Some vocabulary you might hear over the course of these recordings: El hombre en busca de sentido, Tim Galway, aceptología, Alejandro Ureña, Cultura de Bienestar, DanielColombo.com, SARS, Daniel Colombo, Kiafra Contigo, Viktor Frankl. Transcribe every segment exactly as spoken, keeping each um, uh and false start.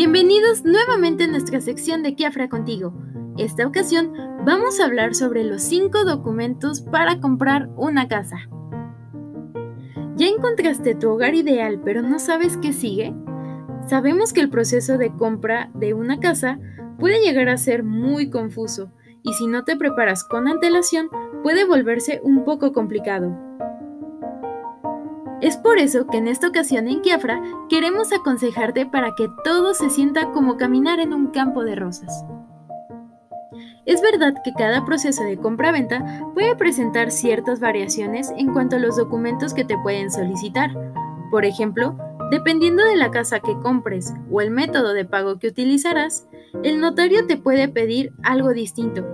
Bienvenidos nuevamente a nuestra sección de Kiafra Contigo. Esta ocasión vamos a hablar sobre los cinco documentos para comprar una casa. ¿Ya encontraste tu hogar ideal pero no sabes qué sigue? Sabemos que el proceso de compra de una casa puede llegar a ser muy confuso y si no te preparas con antelación puede volverse un poco complicado. Es por eso que en esta ocasión en Kiafra queremos aconsejarte para que todo se sienta como caminar en un campo de rosas. Es verdad que cada proceso de compra-venta puede presentar ciertas variaciones en cuanto a los documentos que te pueden solicitar. Por ejemplo, dependiendo de la casa que compres o el método de pago que utilizarás, el notario te puede pedir algo distinto.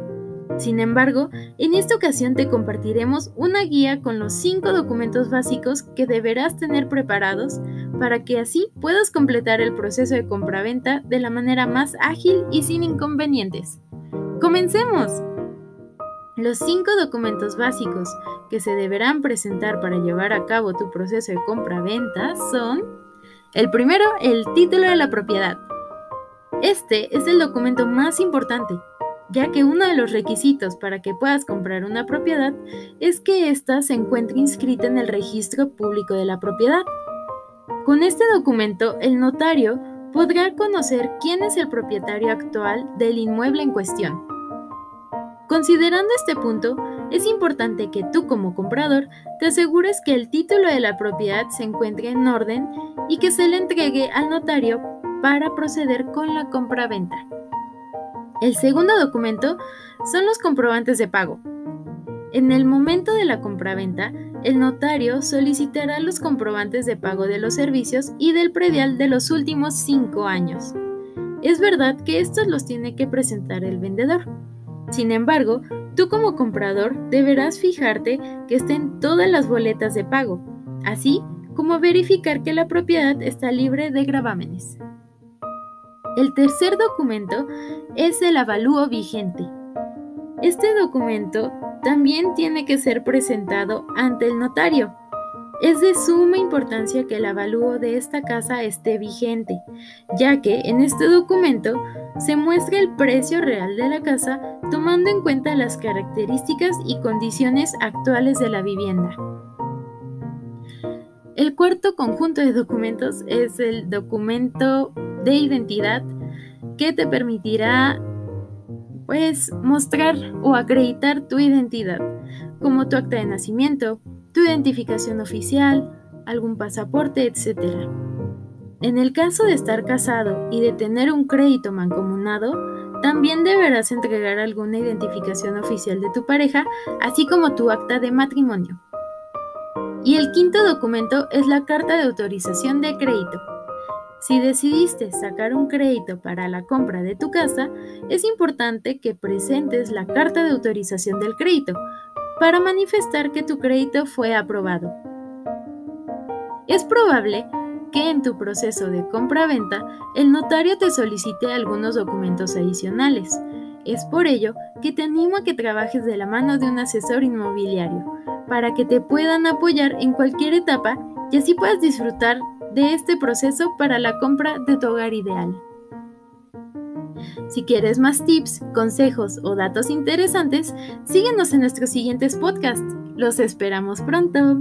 Sin embargo, en esta ocasión te compartiremos una guía con los cinco documentos básicos que deberás tener preparados para que así puedas completar el proceso de compraventa de la manera más ágil y sin inconvenientes. ¡Comencemos! Los cinco documentos básicos que se deberán presentar para llevar a cabo tu proceso de compraventa son: el primero, el título de la propiedad. Este es el documento más importante, ya que uno de los requisitos para que puedas comprar una propiedad es que ésta se encuentre inscrita en el registro público de la propiedad. Con este documento, el notario podrá conocer quién es el propietario actual del inmueble en cuestión. Considerando este punto, es importante que tú como comprador te asegures que el título de la propiedad se encuentre en orden y que se le entregue al notario para proceder con la compraventa. El segundo documento son los comprobantes de pago. En el momento de la compraventa, el notario solicitará los comprobantes de pago de los servicios y del predial de los últimos cinco años. Es verdad que estos los tiene que presentar el vendedor. Sin embargo, tú como comprador deberás fijarte que estén todas las boletas de pago, así como verificar que la propiedad está libre de gravámenes. El tercer documento es el avalúo vigente. Este documento también tiene que ser presentado ante el notario. Es de suma importancia que el avalúo de esta casa esté vigente, ya que en este documento se muestra el precio real de la casa tomando en cuenta las características y condiciones actuales de la vivienda. El cuarto conjunto de documentos es el documento de identidad, que te permitirá pues mostrar o acreditar tu identidad, como tu acta de nacimiento, tu identificación oficial, algún pasaporte, etcétera. En el caso de estar casado y de tener un crédito mancomunado, también deberás entregar alguna identificación oficial de tu pareja, así como tu acta de matrimonio. Y el quinto documento es la carta de autorización de crédito. Si decidiste sacar un crédito para la compra de tu casa, es importante que presentes la carta de autorización del crédito para manifestar que tu crédito fue aprobado. Es probable que en tu proceso de compra-venta el notario te solicite algunos documentos adicionales. Es por ello que te animo a que trabajes de la mano de un asesor inmobiliario para que te puedan apoyar en cualquier etapa y así puedas disfrutar de este proceso para la compra de tu hogar ideal. Si quieres más tips, consejos o datos interesantes, síguenos en nuestros siguientes podcasts. Los esperamos pronto.